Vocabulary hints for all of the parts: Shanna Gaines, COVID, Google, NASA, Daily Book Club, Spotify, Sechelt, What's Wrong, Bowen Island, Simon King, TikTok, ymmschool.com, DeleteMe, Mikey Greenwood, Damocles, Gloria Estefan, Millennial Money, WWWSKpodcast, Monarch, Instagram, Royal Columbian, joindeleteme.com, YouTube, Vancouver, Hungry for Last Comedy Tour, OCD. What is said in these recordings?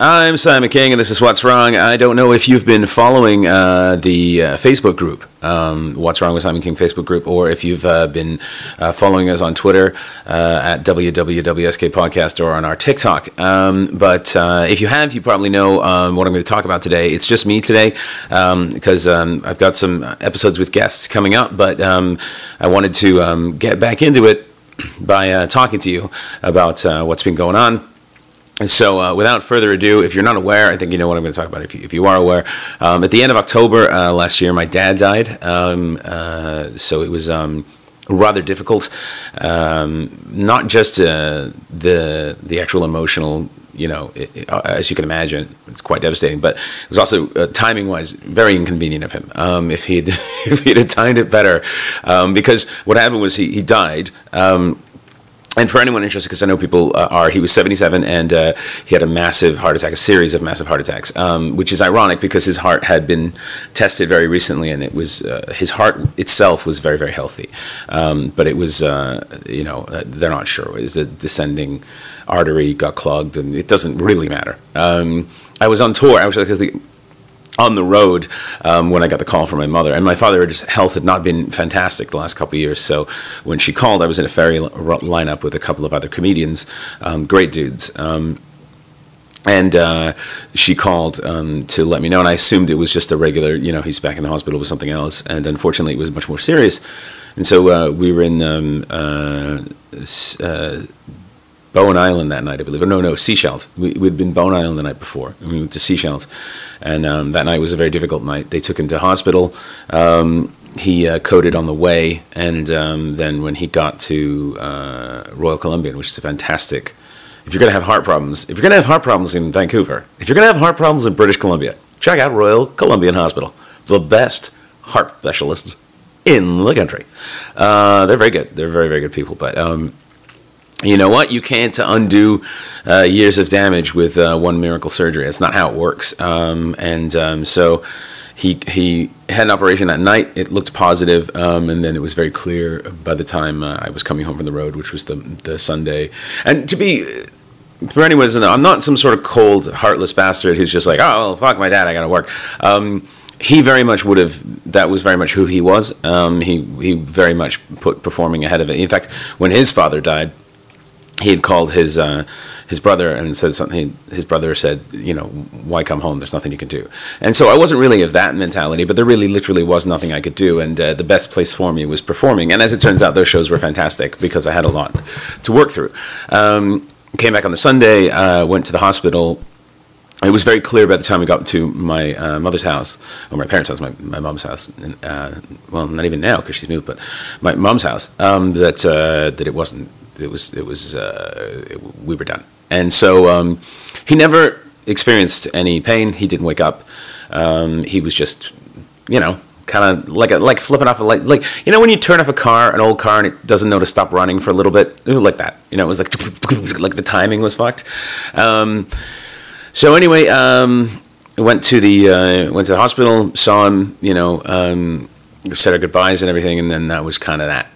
I'm Simon King, and this is What's Wrong. I don't know if you've been following the Facebook group, What's Wrong with Simon King Facebook group, or if you've been following us on Twitter at WWWSKpodcast or on our TikTok. But if you have, you probably know what I'm going to talk about today. It's just me today because I've got some episodes with guests coming up, but I wanted to get back into it by talking to you about what's been going on. And so without further ado, if you're not aware, I think you know what I'm going to talk about. If you are aware, at the end of October last year, my dad died. So it was rather difficult, not just the actual emotional, you know, as you can imagine, it's quite devastating, but it was also timing-wise very inconvenient of him. If he'd have timed it better, because what happened was he died. And for anyone interested, because I know people are, he was 77, and he had a massive heart attack, a series of massive heart attacks, which is ironic because his heart had been tested very recently, and it was his heart itself was very, very healthy. But it was, you know, they're not sure. It was a descending artery, got clogged, and it doesn't really matter. I was on tour. I was like, on the road when I got the call from my mother. And my father's health had not been fantastic the last couple of years, so when she called, I was in a ferry lineup with a couple of other comedians, great dudes. And she called to let me know, and I assumed it was just a regular, you know, he's back in the hospital with something else, and unfortunately it was much more serious. And so we were in Bowen Island that night, I believe. No, Sechelt. We'd been Bowen Island the night before. We went to Sechelt, and that night was a very difficult night. They took him to hospital. He coded on the way, and then when he got to Royal Columbian, which is a fantastic... If you're going to have heart problems in Vancouver, if you're going to have heart problems in British Columbia, check out Royal Columbian Hospital. The best heart specialists in the country. They're very good. They're very, very good people, but... you know what? You can't undo years of damage with one miracle surgery. That's not how it works. So he had an operation that night. It looked positive, and then it was very clear by the time I was coming home from the road, which was the Sunday. And to be... For anyone who doesn't know, I'm not some sort of cold, heartless bastard who's just like, oh, well, fuck my dad, I gotta work. He very much would have, that was very much who he was. He very much put performing ahead of it. In fact, when his father died, he had called his brother and said something. His brother said, you know, why come home? There's nothing you can do. And so I wasn't really of that mentality, but there really literally was nothing I could do. And the best place for me was performing. And as it turns out, those shows were fantastic because I had a lot to work through. Came back on the Sunday, went to the hospital. It was very clear by the time we got to my mother's house, or my parents' house, my mom's house. And, well, not even now because she's moved, but my mom's house, that it wasn't. We were done. And so he never experienced any pain. He didn't wake up. He was just, you know, kind of like flipping off a light. Like, you know, when you turn off a car, an old car, and it doesn't know to stop running for a little bit? It was like that. You know, it was like the timing was fucked. So anyway, went to the hospital, saw him, you know, said our goodbyes and everything. And then that was kind of that.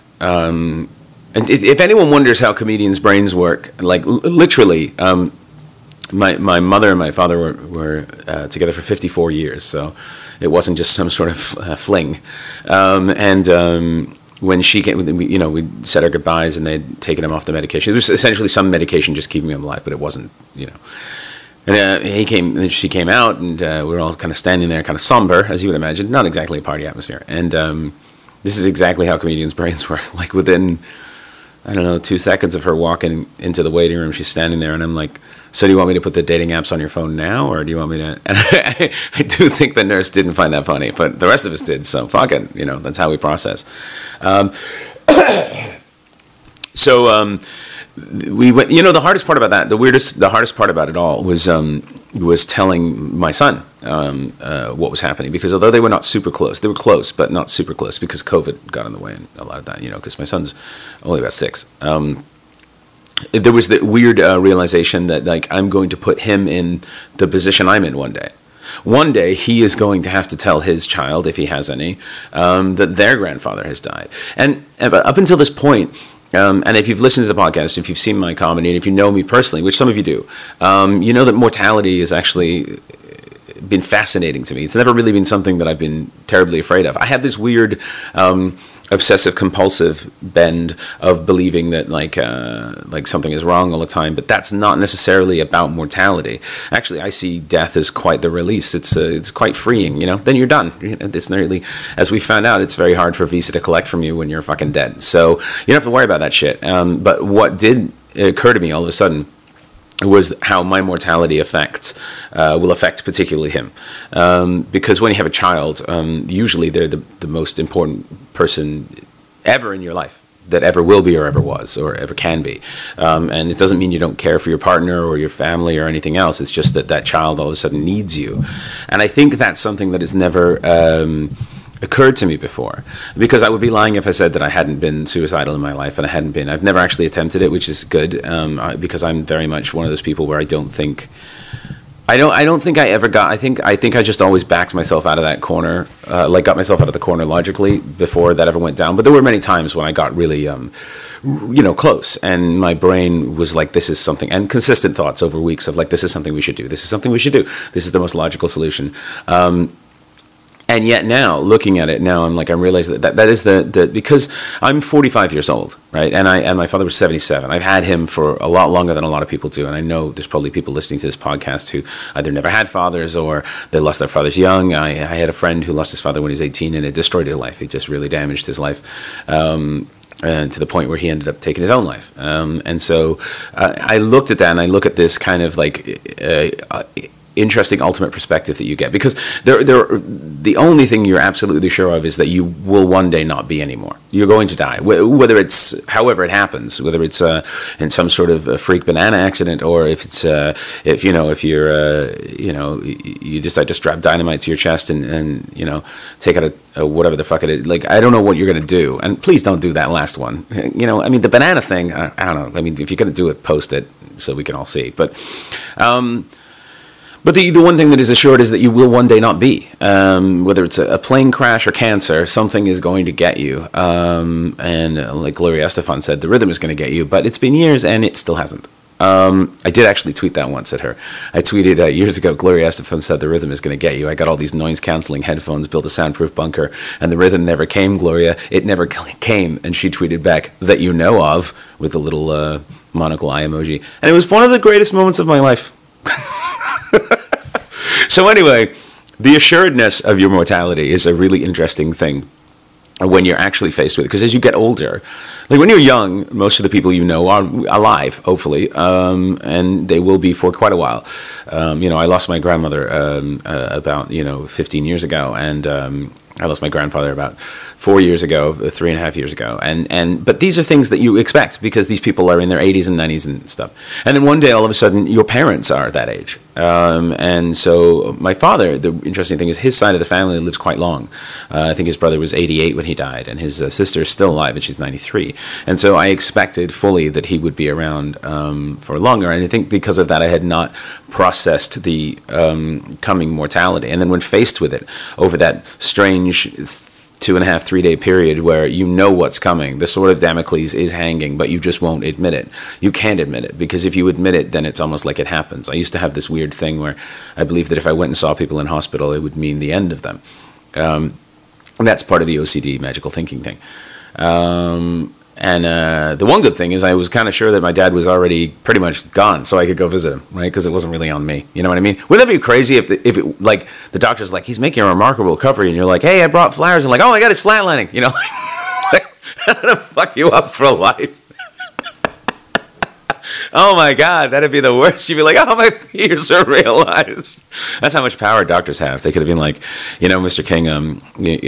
And if anyone wonders how comedians' brains work, like literally, my mother and my father were together for 54 years, so it wasn't just some sort of fling. When she came, you know, we said our goodbyes, and they'd taken him off the medication. It was essentially some medication just keeping him alive, but it wasn't, you know. And he came, and she came out, and we were all kind of standing there, kind of somber, as you would imagine, not exactly a party atmosphere. And this is exactly how comedians' brains work. Like within, I don't know, 2 seconds of her walking into the waiting room, she's standing there, and I'm like, so do you want me to put the dating apps on your phone now, or do you want me to... And I do think the nurse didn't find that funny, but the rest of us did, so fuck it, you know, that's how we process. We went, you know, the hardest part about that, the hardest part about it all was telling my son what was happening, because although they were not super close, they were close, but not super close, because COVID got in the way and a lot of that, you know, because my son's only about 6. There was that weird realization that, like, I'm going to put him in the position I'm in one day. One day he is going to have to tell his child, if he has any, that their grandfather has died. And up until this point, And if you've listened to the podcast, if you've seen my comedy, and if you know me personally, which some of you do, you know that mortality has actually been fascinating to me. It's never really been something that I've been terribly afraid of. I have this weird obsessive-compulsive bend of believing that like something is wrong all the time, but that's not necessarily about mortality. Actually, I see death as quite the release. It's quite freeing, you know? Then you're done. It's nearly, as we found out, it's very hard for Visa to collect from you when you're fucking dead. So you don't have to worry about that shit. But what did occur to me all of a sudden was how my mortality will affect particularly him. Because when you have a child, usually they're the most important person ever in your life, that ever will be or ever was or ever can be. And it doesn't mean you don't care for your partner or your family or anything else. It's just that that child all of a sudden needs you. And I think that's something that has never occurred to me before, because I would be lying if I said that I hadn't been suicidal in my life, and I've never actually attempted it, which is good, because I'm very much one of those people where I think I just always backed myself out of that corner, got myself out of the corner logically before that ever went down. But there were many times when I got really, close, and my brain was like, this is something, and consistent thoughts over weeks of like, this is something we should do. This is something we should do. This is the most logical solution. And yet now, looking at it now, I realize that is the because I'm 45 years old, right? And my father was 77. I've had him for a lot longer than a lot of people do. And I know there's probably people listening to this podcast who either never had fathers or they lost their fathers young. I had a friend who lost his father when he was 18, and it destroyed his life. It just really damaged his life. And to the point where he ended up taking his own life. And so I looked at that, and I look at this kind of interesting ultimate perspective that you get, because the only thing you're absolutely sure of is that you will one day not be anymore. You're going to die, whether it's however it happens, whether it's in some sort of a freak banana accident, or if it's you decide to strap dynamite to your chest and take out a whatever the fuck it is. Like, I don't know what you're gonna do, and please don't do that last one. The banana thing. I don't know. If you're gonna do it, post it so we can all see. But the one thing that is assured is that you will one day not be. Whether it's a plane crash or cancer, something is going to get you. And like Gloria Estefan said, the rhythm is going to get you. But it's been years, and it still hasn't. I did actually tweet that once at her. I tweeted years ago, Gloria Estefan said the rhythm is going to get you. I got all these noise canceling headphones, built a soundproof bunker, and the rhythm never came, Gloria. It never came. And she tweeted back, that you know of, with a little monocle eye emoji. And it was one of the greatest moments of my life. So anyway, the assuredness of your mortality is a really interesting thing when you're actually faced with it, because as you get older, like when you're young, most of the people you know are alive, hopefully, and they will be for quite a while. I lost my grandmother about 15 years ago, and I lost my grandfather about 3.5 years ago. But these are things that you expect, because these people are in their 80s and 90s and stuff. And then one day, all of a sudden, your parents are that age. And so my father, the interesting thing is his side of the family lives quite long. I think his brother was 88 when he died, and his sister is still alive, and she's 93. And so I expected fully that he would be around for longer. And I think because of that, I had not processed the coming mortality. And then when faced with it over that strange 2.5-3 day period where you know what's coming, the sword of Damocles is hanging, but you just won't admit it. You can't admit it, because if you admit it, then it's almost like it happens. I used to have this weird thing where I believed that if I went and saw people in hospital, it would mean the end of them. And that's part of the OCD magical thinking thing. And the one good thing is I was kind of sure that my dad was already pretty much gone, so I could go visit him, right? Because it wasn't really on me. You know what I mean? Wouldn't that be crazy if the doctor's like, he's making a remarkable recovery, and you're like, hey, I brought flowers, and like, oh my God, it's flatlining. You know, I'm going to fuck you up for life. Oh my God, that'd be the worst. You'd be like, oh, my fears are realized. That's how much power doctors have. They could have been like, Mr. King,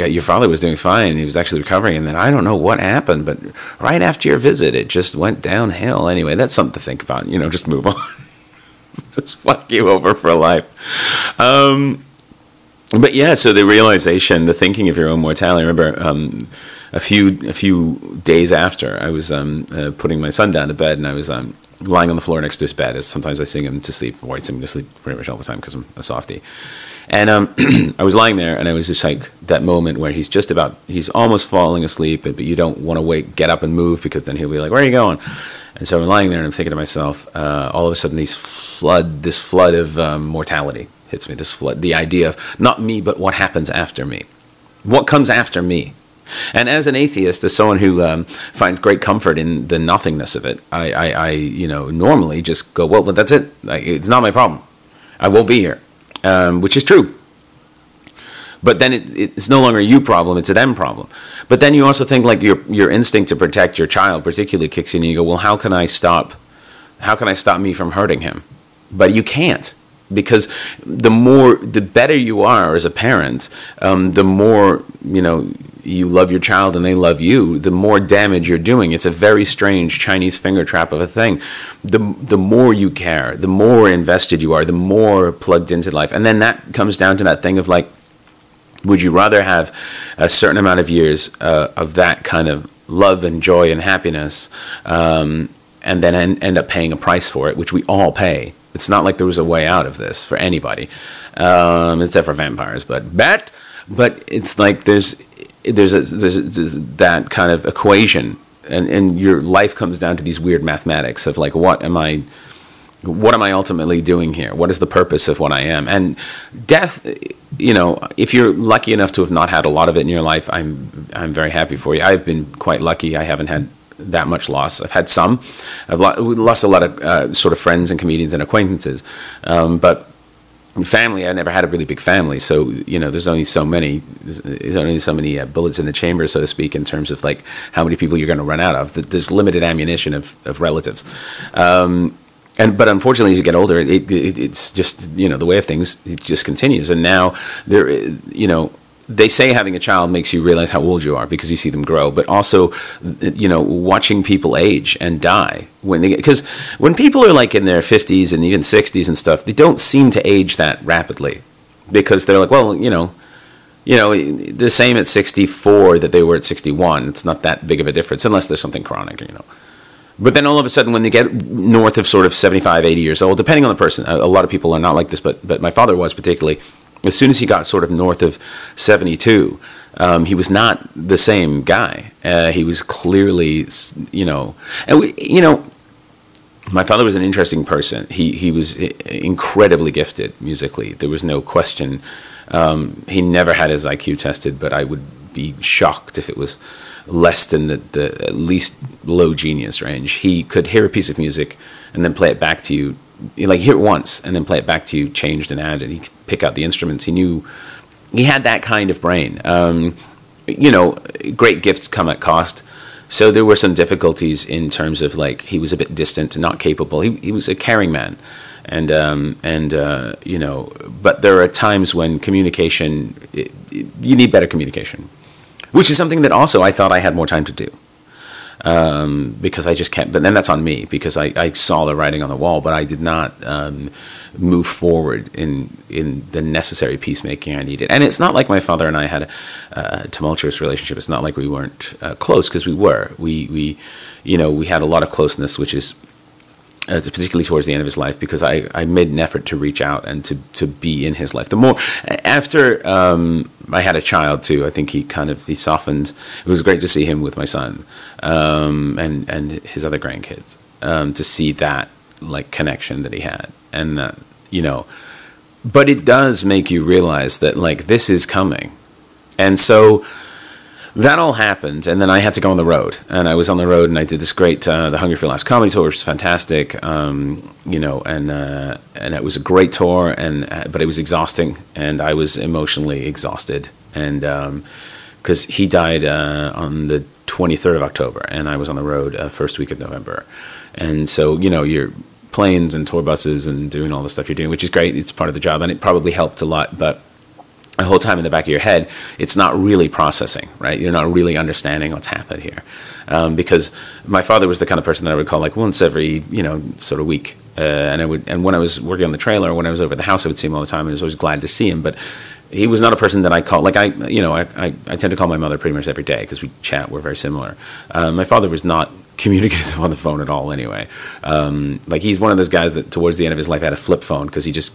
your father was doing fine. He was actually recovering. And then I don't know what happened, but right after your visit, it just went downhill. Anyway, that's something to think about. Just move on. Just fuck you over for life. But yeah, so the realization, the thinking of your own mortality, I remember, a few days after I was putting my son down to bed, and I was lying on the floor next to his bed, as sometimes I sing him to sleep, or I sing him to sleep pretty much all the time because I'm a softie. And I was lying there, and I was just like that moment where he's just about, he's almost falling asleep, but you don't want to wake, get up and move, because then he'll be like, "Where are you going?" And so I'm lying there, and I'm thinking to myself, all of a sudden, this flood of mortality hits me. This flood, the idea of not me, but what happens after me, what comes after me. And as an atheist, as someone who finds great comfort in the nothingness of it, I you know, normally just go, well, that's it. Like, it's not my problem. I won't be here. Which is true. But then it's no longer a you problem, it's a them problem. But then you also think, like, your instinct to protect your child particularly kicks in, and you go, well, how can I stop me from hurting him? But you can't, because the better you are as a parent, the more, you know, you love your child and they love you, the more damage you're doing. It's a very strange Chinese finger trap of a thing. The more you care, the more invested you are, the more plugged into life. And then that comes down to that thing of, like, would you rather have a certain amount of years of that kind of love and joy and happiness and then end up paying a price for it, which we all pay. It's not like there was a way out of this for anybody, except for vampires. But it's like there's that kind of equation, and your life comes down to these weird mathematics of, like, what am I ultimately doing here? What is the purpose of what I am? And death, you know, if you're lucky enough to have not had a lot of it in your life, I'm very happy for you. I've been quite lucky. I haven't had that much loss. I've had some. I've lost a lot of sort of friends and comedians and acquaintances, but family, I never had a really big family, so, you know, there's only so many bullets in the chamber, so to speak, in terms of, like, how many people you're going to run out of. There's limited ammunition of relatives, but unfortunately, as you get older, it's just, you know, the way of things, it just continues. And now there, you know, they say having a child makes you realize how old you are because you see them grow, but also, you know, watching people age and die because when people are, like, in their 50s and even 60s and stuff, they don't seem to age that rapidly, because they're like, well, you know, the same at 64 that they were at 61. It's not that big of a difference unless there's something chronic, you know. But then all of a sudden, when they get north of sort of 75, 80 years old, depending on the person, a lot of people are not like this, but my father was particularly. As soon as he got sort of north of 72, he was not the same guy. He was clearly, you know, and you know, my father was an interesting person. He was incredibly gifted musically. There was no question. He never had his IQ tested, but I would be shocked if it was less than the at least low genius range. He could hear a piece of music and then play it back to you. Like, hear it once and then play it back to you, changed and added. He could pick out the instruments. He knew, he had that kind of brain. You know, great gifts come at cost. So there were some difficulties in terms of, like, he was a bit distant and not capable. He was a caring man, and you know. But there are times when communication, you need better communication, which is something that also I thought I had more time to do. Because I just can't, but then that's on me, because I saw the writing on the wall, but I did not move forward in the necessary peacemaking I needed. And it's not like my father and I had a tumultuous relationship. It's not like we weren't close, because we were. We you know, we had a lot of closeness, which is particularly towards the end of his life, because I made an effort to reach out and to be in his life. The more after I had a child too, I think he softened. It was great to see him with my son and his other grandkids, to see that, like, connection that he had, and you know. But it does make you realize that, like, this is coming, and so that all happened, and then I had to go on the road, and I was on the road, and I did this great the Hungry for Last Comedy Tour, which was fantastic, you know, and it was a great tour, but it was exhausting, and I was emotionally exhausted, and because he died on the 23rd of October, and I was on the road first week of November, and so, you know, you're planes and tour buses and doing all the stuff you're doing, which is great. It's part of the job, and it probably helped a lot, but the whole time in the back of your head, it's not really processing, right? You're not really understanding what's happened here. Because my father was the kind of person that I would call, like, once every, you know, sort of week. And when I was working on the trailer, when I was over at the house, I would see him all the time, and I was always glad to see him. But he was not a person that I call, like, I tend to call my mother pretty much every day, because we chat, we're very similar. My father was not communicative on the phone at all anyway. Like, he's one of those guys that towards the end of his life had a flip phone because he just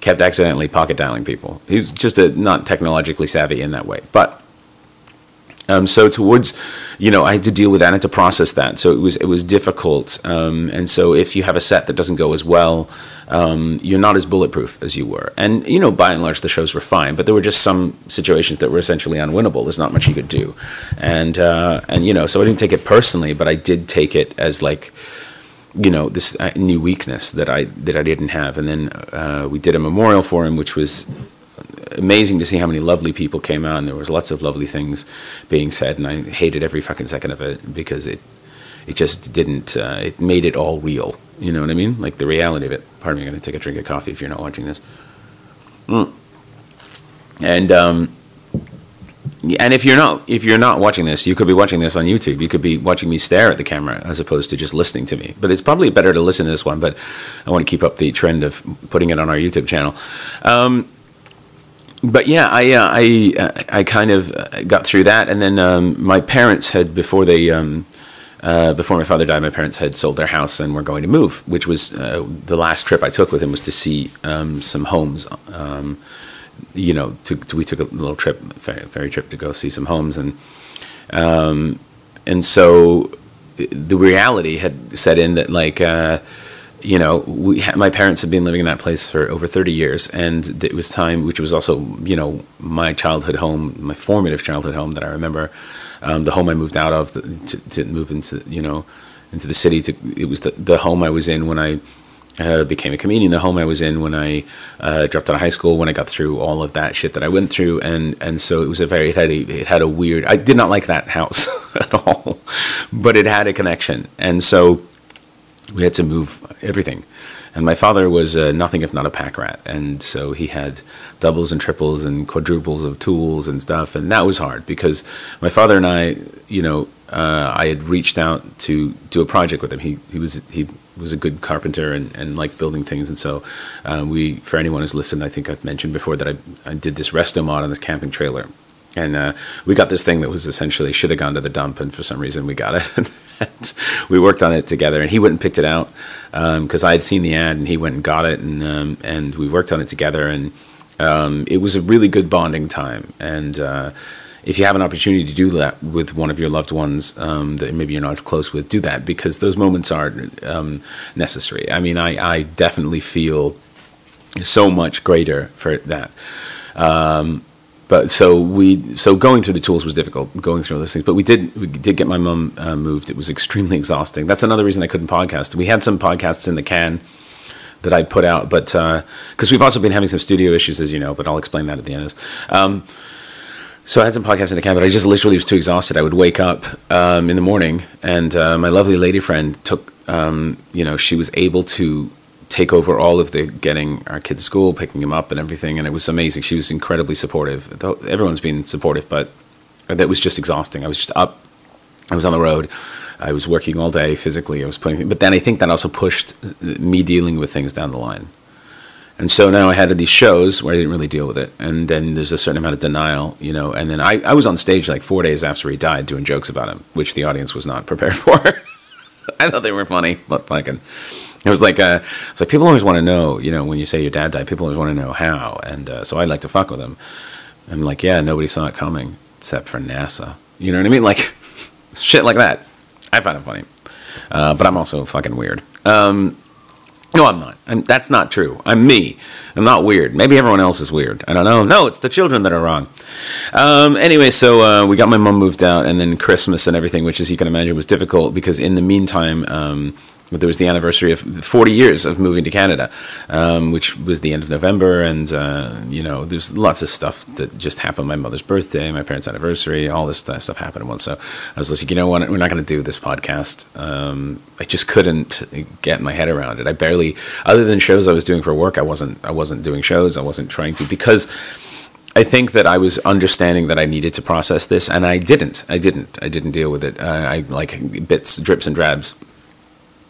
kept accidentally pocket dialing people. He was just not technologically savvy in that way. But so towards, I had to deal with that. I had to process that. So it was difficult. And so if you have a set that doesn't go as well, you're not as bulletproof as you were. And, by and large, the shows were fine, but there were just some situations that were essentially unwinnable. There's not much you could do. And so I didn't take it personally, but I did take it as like, this new weakness that I didn't have. And then we did a memorial for him, which was amazing to see how many lovely people came out, and there was lots of lovely things being said, and I hated every fucking second of it because it just didn't, it made it all real, you know what I mean? Like the reality of it. Pardon me, I'm going to take a drink of coffee if you're not watching this. And if you're not watching this, you could be watching this on YouTube. You could be watching me stare at the camera as opposed to just listening to me. But it's probably better to listen to this one, but I want to keep up the trend of putting it on our YouTube channel. But yeah, I kind of got through that, and then my parents had, before my father died, my parents had sold their house and were going to move, which was the last trip I took with him was to see some homes. We took a little trip, ferry trip, to go see some homes, and so the reality had set in that like. My parents had been living in that place for over 30 years, and it was time, which was also, my childhood home, my formative childhood home that I remember, the home I moved out of to move into the city. It was the home I was in when I became a comedian, the home I was in when I dropped out of high school, when I got through all of that shit that I went through, and so it was it had a weird, I did not like that house at all, but it had a connection, and so we had to move everything. And my father was nothing if not a pack rat. And so he had doubles and triples and quadruples of tools and stuff. And that was hard because my father and I, I had reached out to do a project with him. He was a good carpenter and liked building things. And so for anyone who's listened, I think I've mentioned before that I did this resto mod on this camping trailer. And we got this thing that was essentially should have gone to the dump, and for some reason we got it. And we worked on it together, and he went and picked it out because I had seen the ad, and he went and got it, and we worked on it together, and it was a really good bonding time. And if you have an opportunity to do that with one of your loved ones that maybe you're not as close with, do that because those moments are necessary. I mean, I definitely feel so much greater for that. But so going through the tools was difficult, going through all those things. But we did get my mom moved. It was extremely exhausting. That's another reason I couldn't podcast. We had some podcasts in the can that I put out, but because we've also been having some studio issues, as you know. But I'll explain that at the end. So I had some podcasts in the can, but I just literally was too exhausted. I would wake up in the morning, and my lovely lady friend took. She was able to take over all of the getting our kids to school, picking them up and everything, and it was amazing. She was incredibly supportive. Everyone's been supportive, but that was just exhausting. I was just up. I was on the road. I was working all day physically. But then I think that also pushed me dealing with things down the line. And so now I had these shows where I didn't really deal with it. And then there's a certain amount of denial, and then I was on stage like 4 days after he died doing jokes about him, which the audience was not prepared for. I thought they were funny, but fucking... It was like, people always want to know, when you say your dad died, people always want to know how. And so I like to fuck with them. I'm like, yeah, nobody saw it coming except for NASA. You know what I mean? Like, shit like that. I find it funny. But I'm also fucking weird. No, I'm not. That's not true. I'm me. I'm not weird. Maybe everyone else is weird. I don't know. No, it's the children that are wrong. Anyway, so we got my mom moved out, and then Christmas and everything, which, as you can imagine, was difficult because in the meantime... there was the anniversary of 40 years of moving to Canada, which was the end of November. And, there's lots of stuff that just happened. My mother's birthday, my parents' anniversary, all this stuff happened at once. So I was like, you know what? We're not going to do this podcast. I just couldn't get my head around it. I barely, other than shows I was doing for work, I wasn't doing shows. I wasn't trying to, because I think that I was understanding that I needed to process this. And I didn't deal with it. I like bits, drips and drabs.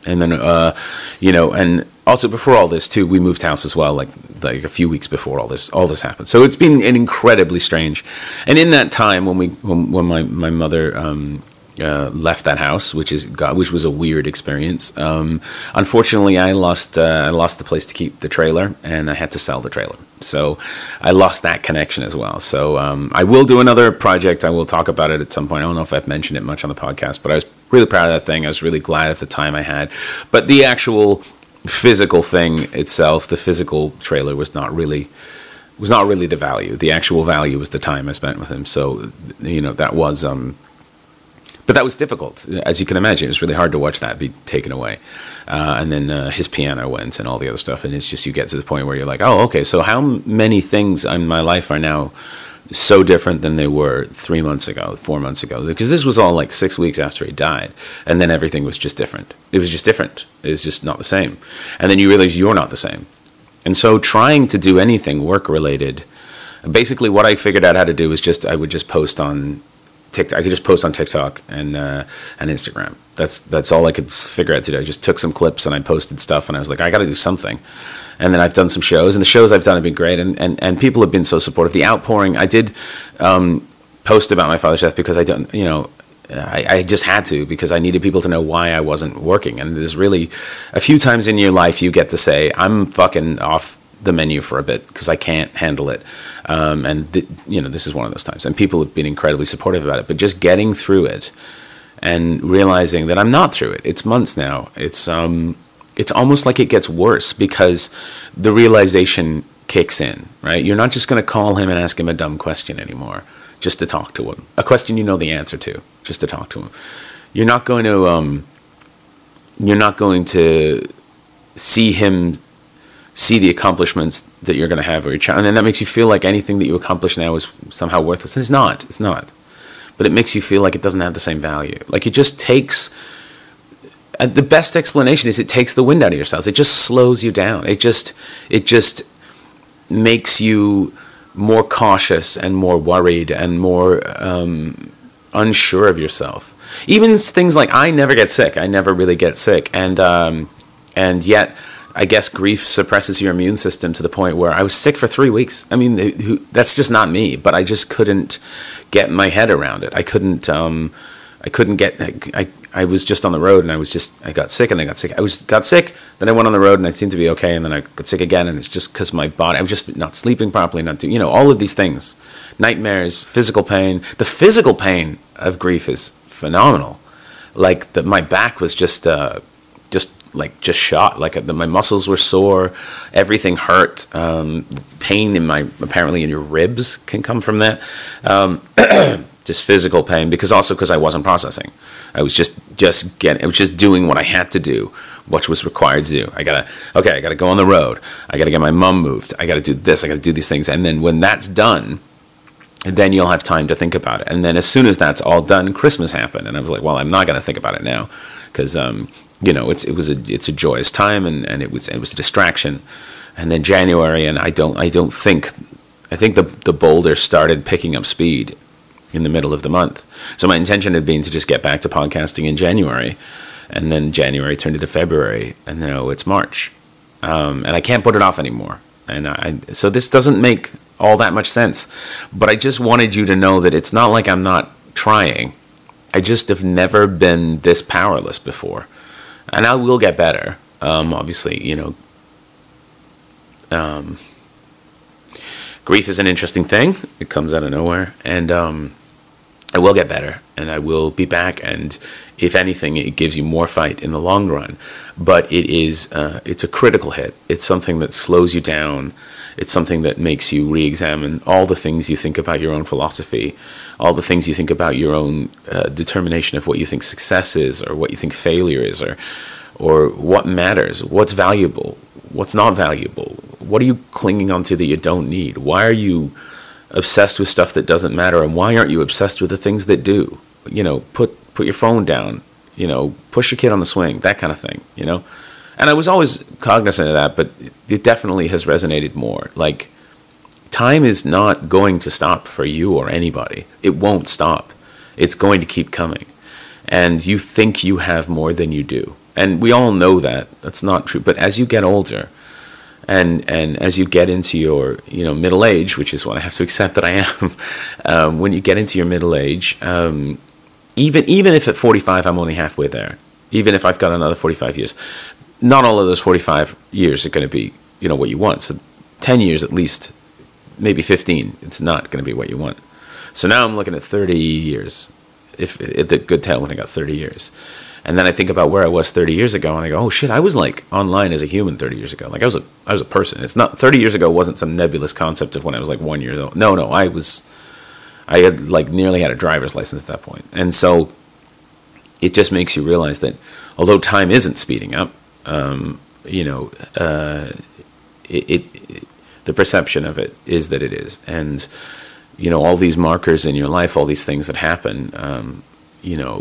And then, and also before all this too, we moved house as well, like a few weeks before all this happened. So it's been an incredibly strange. And in that time when my mother left that house, which was a weird experience. Unfortunately, I lost the place to keep the trailer, and I had to sell the trailer. So I lost that connection as well. So I will do another project. I will talk about it at some point. I don't know if I've mentioned it much on the podcast, but I was really proud of that thing. I was really glad of the time I had. But the actual physical thing itself, the physical trailer, was not really the value. The actual value was the time I spent with him. So, you know, that was... But that was difficult, as you can imagine. It was really hard to watch that be taken away. And then his piano went and all the other stuff. And it's just, you get to the point where you're like, oh, okay, so how many things in my life are now so different than they were 3 months ago, 4 months ago? Because this was all like 6 weeks after he died. And then everything was just different. It was just different. It was just not the same. And then you realize you're not the same. And so trying to do anything work-related, basically what I figured out how to do was I would just post on TikTok. I could just post on TikTok and Instagram. That's all I could figure out to do. I just took some clips and I posted stuff, and I was like, I got to do something. And then I've done some shows, and the shows I've done have been great, and people have been so supportive. The outpouring, I did post about my father's death because I just had to, because I needed people to know why I wasn't working. And there's really a few times in your life you get to say, I'm fucking off the menu for a bit because I can't handle it. And this is one of those times. And people have been incredibly supportive about it. But just getting through it and realizing that I'm not through it. It's months now. It's almost like it gets worse because the realization kicks in, right? You're not just going to call him and ask him a dumb question anymore just to talk to him. A question you know the answer to, just to talk to him. You're not going to see him, see the accomplishments that you're going to have with your child. And then that makes you feel like anything that you accomplish now is somehow worthless. And it's not. But it makes you feel like it doesn't have the same value. Like it just takes... The best explanation is it takes the wind out of your sails. It just slows you down. It just makes you more cautious and more worried and more unsure of yourself. Even things like I never get sick. I never really get sick. And yet, I guess grief suppresses your immune system to the point where I was sick for 3 weeks. I mean, that's just not me, but I just couldn't get my head around it. I was just on the road, and I got sick. Then I went on the road, and I seemed to be okay, and then I got sick again, and it's just because my body, I was just not sleeping properly, all of these things. Nightmares, physical pain. The physical pain of grief is phenomenal. Like, my back was just shot. Like, my muscles were sore, everything hurt. Pain apparently in your ribs can come from that. Just physical pain, because I wasn't processing. I was just doing what I had to do, what was required to do. I gotta go on the road. I gotta get my mom moved. I gotta do this. I gotta do these things. And then when that's done, then you'll have time to think about it. And then as soon as that's all done, Christmas happened. And I was like, well, I'm not gonna think about it now, because it's a joyous time, and it was a distraction. And then January, and I think the boulder started picking up speed in the middle of the month. So my intention had been to just get back to podcasting in January, and then January turned into February, and now it's March. And I can't put it off anymore. And so this doesn't make all that much sense, but I just wanted you to know that it's not like I'm not trying. I just have never been this powerless before. And I will get better. Grief is an interesting thing. It comes out of nowhere. And I will get better, and I will be back. And if anything, it gives you more fight in the long run. But it's a critical hit. It's something that slows you down. It's something that makes you re-examine all the things you think about your own philosophy, all the things you think about your own determination of what you think success is, or what you think failure is, or what matters, what's valuable, what's not valuable. What are you clinging onto that you don't need? Why are you obsessed with stuff that doesn't matter, and why aren't you obsessed with the things that do? Put your phone down, push your kid on the swing, that kind of thing, And I was always cognizant of that, but it definitely has resonated more. Like, time is not going to stop for you or anybody. It won't stop. It's going to keep coming. And you think you have more than you do. And we all know that. That's not true. But as you get older, and as you get into your middle age, which is what I have to accept that I am, when you get into your middle age, even if at 45 I'm only halfway there, even if I've got another 45 years, not all of those 45 years are going to be, you know, what you want. So 10 years at least, maybe 15, it's not going to be what you want. So now I'm looking at 30 years, if the good talent I got 30 years. And then I think about where I was 30 years ago, and I go, oh shit, I was like online as a human 30 years ago. Like I was a person. It's not 30 years ago wasn't some nebulous concept of when I was like 1 year old. No, I had like nearly had a driver's license at that point. And so it just makes you realize that although time isn't speeding up, the perception of it is that it is. And you know, all these markers in your life, all these things that happen, you know,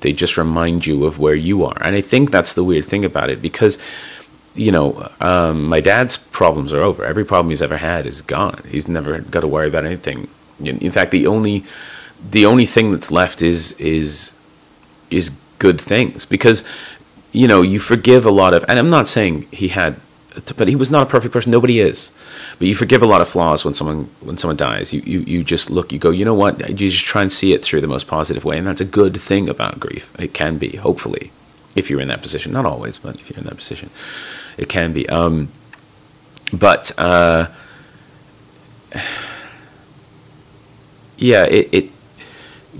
they just remind you of where you are. And I think that's the weird thing about it, because, you know, my dad's problems are over. Every problem he's ever had is gone. He's never got to worry about anything. In fact, the only thing that's left is good things, because, you know, you forgive a lot of, and I'm not saying he had, but he was not a perfect person. Nobody is. But you forgive a lot of flaws when someone dies. You just look, you go, you know what? You just try and see it through the most positive way. And that's a good thing about grief. It can be, hopefully, if you're in that position. Not always, but if you're in that position, it can be.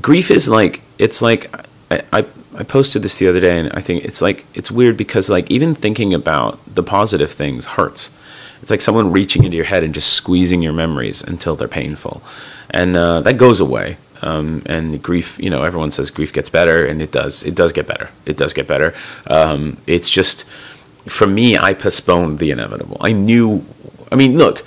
Grief is like, it's like, I posted this the other day, and I think it's like, it's weird because like even thinking about the positive things hurts. It's like someone reaching into your head and just squeezing your memories until they're painful. And that goes away. And grief, you know, everyone says grief gets better, and it does get better. It's just, for me, I postponed the inevitable. Look,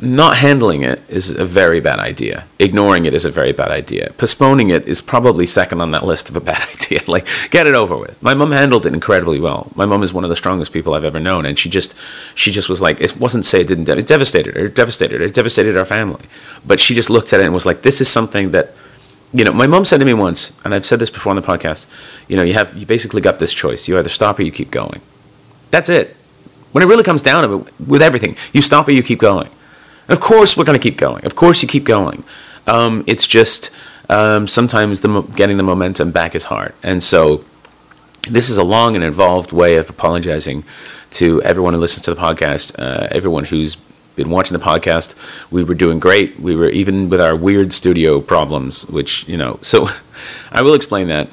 not handling it is a very bad idea. Ignoring it is a very bad idea. Postponing it is probably second on that list of a bad idea. Like, get it over with. My mom handled it incredibly well. My mom is one of the strongest people I've ever known, and she just was like, it devastated her. It devastated our family. But she just looked at it and was like, this is something that, you know, my mom said to me once, and I've said this before on the podcast, you know, you basically got this choice. You either stop or you keep going. That's it. When it really comes down to it, with everything, you stop or you keep going. Of course we're going to keep going. Of course you keep going. It's just sometimes getting the momentum back is hard. And so this is a long and involved way of apologizing to everyone who listens to the podcast, everyone who's been watching the podcast. We were doing great. We were, even with our weird studio problems, which, you know, so I will explain that.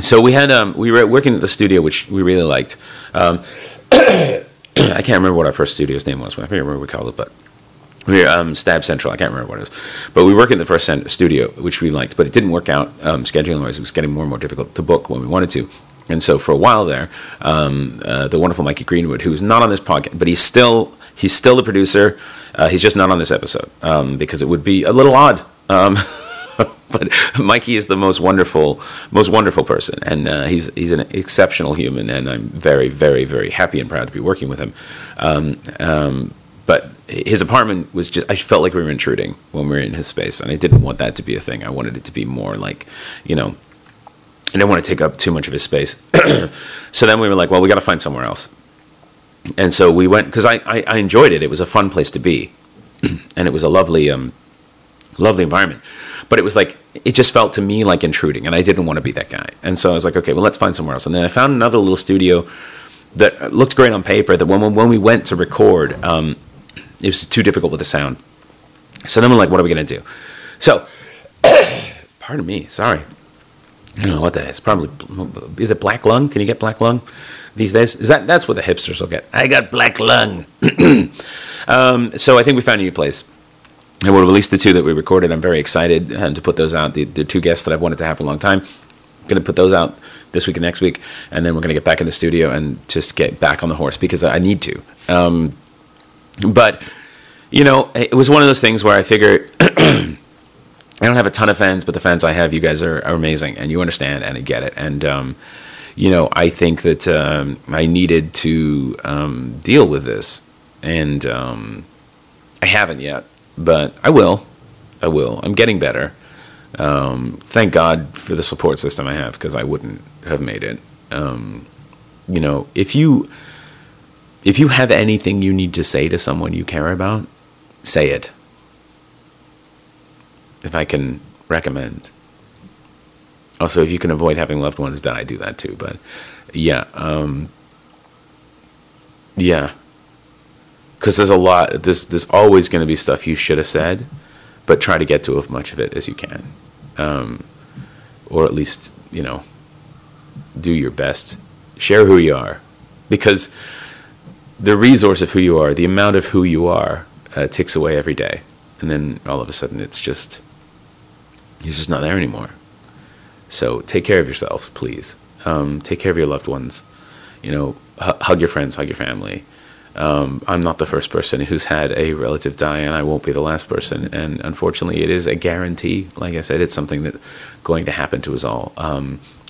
So we had, we were working at the studio, which we really liked. I can't remember what our first studio's name was, but I can't remember what we called it, but we're Stab Central. I can't remember what it was, but we worked in the first studio, which we liked, but it didn't work out scheduling wise. It was getting more and more difficult to book when we wanted to, and so for a while there, the wonderful Mikey Greenwood, who's not on this podcast, but he's still the producer. He's just not on this episode because it would be a little odd. But Mikey is the most wonderful person, and he's an exceptional human, and I'm very, very, very happy and proud to be working with him. But his apartment was just, I felt like we were intruding when we were in his space, and I didn't want that to be a thing. I wanted it to be more like, you know, I didn't want to take up too much of his space. So then we were like, well, we got to find somewhere else. And so we went, because I enjoyed it. It was a fun place to be, and it was a lovely, lovely environment. But it was like, it just felt to me like intruding, and I didn't want to be that guy. And so I was like, okay, well, let's find somewhere else. And then I found another little studio that looked great on paper, that when we went to record, it was too difficult with the sound. So then we're like, what are we going to do? So, pardon me, sorry. I don't know what that is. Probably, is it black lung? Can you get black lung these days? That's what the hipsters will get. I got black lung. So I think we found a new place. And we'll release the two that we recorded. I'm very excited to put those out. They're two guests that I've wanted to have for a long time. I'm going to put those out this week and next week, and then we're going to get back in the studio and just get back on the horse, because I need to. But, you know, it was one of those things where I figure I don't have a ton of fans, but the fans I have, you guys are amazing, and you understand, and I get it. And, you know, I think that I needed to deal with this, and I haven't yet. But I will. I'm getting better. Thank God for the support system I have, because I wouldn't have made it. You know, if you have anything you need to say to someone you care about, say it. If I can recommend Also, if you can avoid having loved ones die, do that too. But yeah, yeah, because there's a lot. There's always going to be stuff you should have said, but try to get to as much of it as you can, or at least, you know, do your best. Share who you are, because the resource of who you are, the amount of who you are, ticks away every day, and then all of a sudden it's just not there anymore. So take care of yourselves, please. Take care of your loved ones. You know, hug your friends, hug your family. I'm not the first person who's had a relative die, and I won't be the last person. And unfortunately, it is a guarantee. Like I said, it's something that's going to happen to us all.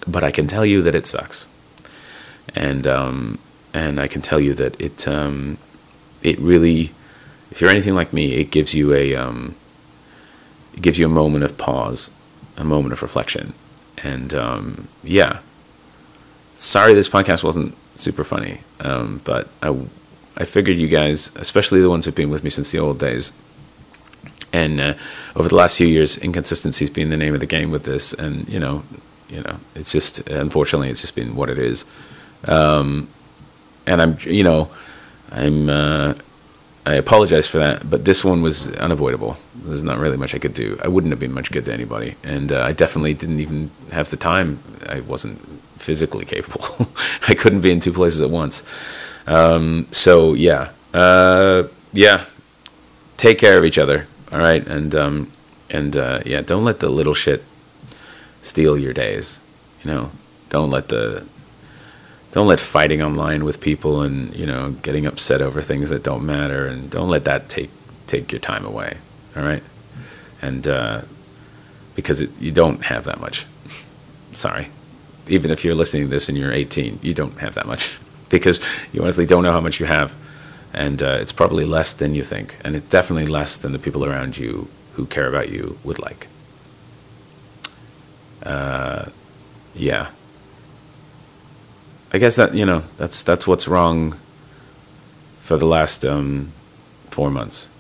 But I can tell you that it sucks, and I can tell you that it really, if you're anything like me, it gives you a moment of pause, a moment of reflection, and yeah. Sorry, this podcast wasn't super funny, but I figured you guys, especially the ones who've been with me since the old days, and over the last few years, inconsistency's been the name of the game with this, and you know, it's just, unfortunately, it's just been what it is. And I apologize for that, but this one was unavoidable. There's not really much I could do. I wouldn't have been much good to anybody, and I definitely didn't even have the time. I wasn't physically capable. I couldn't be in two places at once. So yeah, take care of each other, all right, and yeah, don't let the little shit steal your days. You know, don't let fighting online with people and, you know, getting upset over things that don't matter, and don't let that take your time away. All right, and because you don't have that much. Sorry, even if you're listening to this and you're 18, you don't have that much, because you honestly don't know how much you have, and it's probably less than you think, and it's definitely less than the people around you who care about you would like. Yeah. I guess that, you know, that's what's wrong for the last 4 months.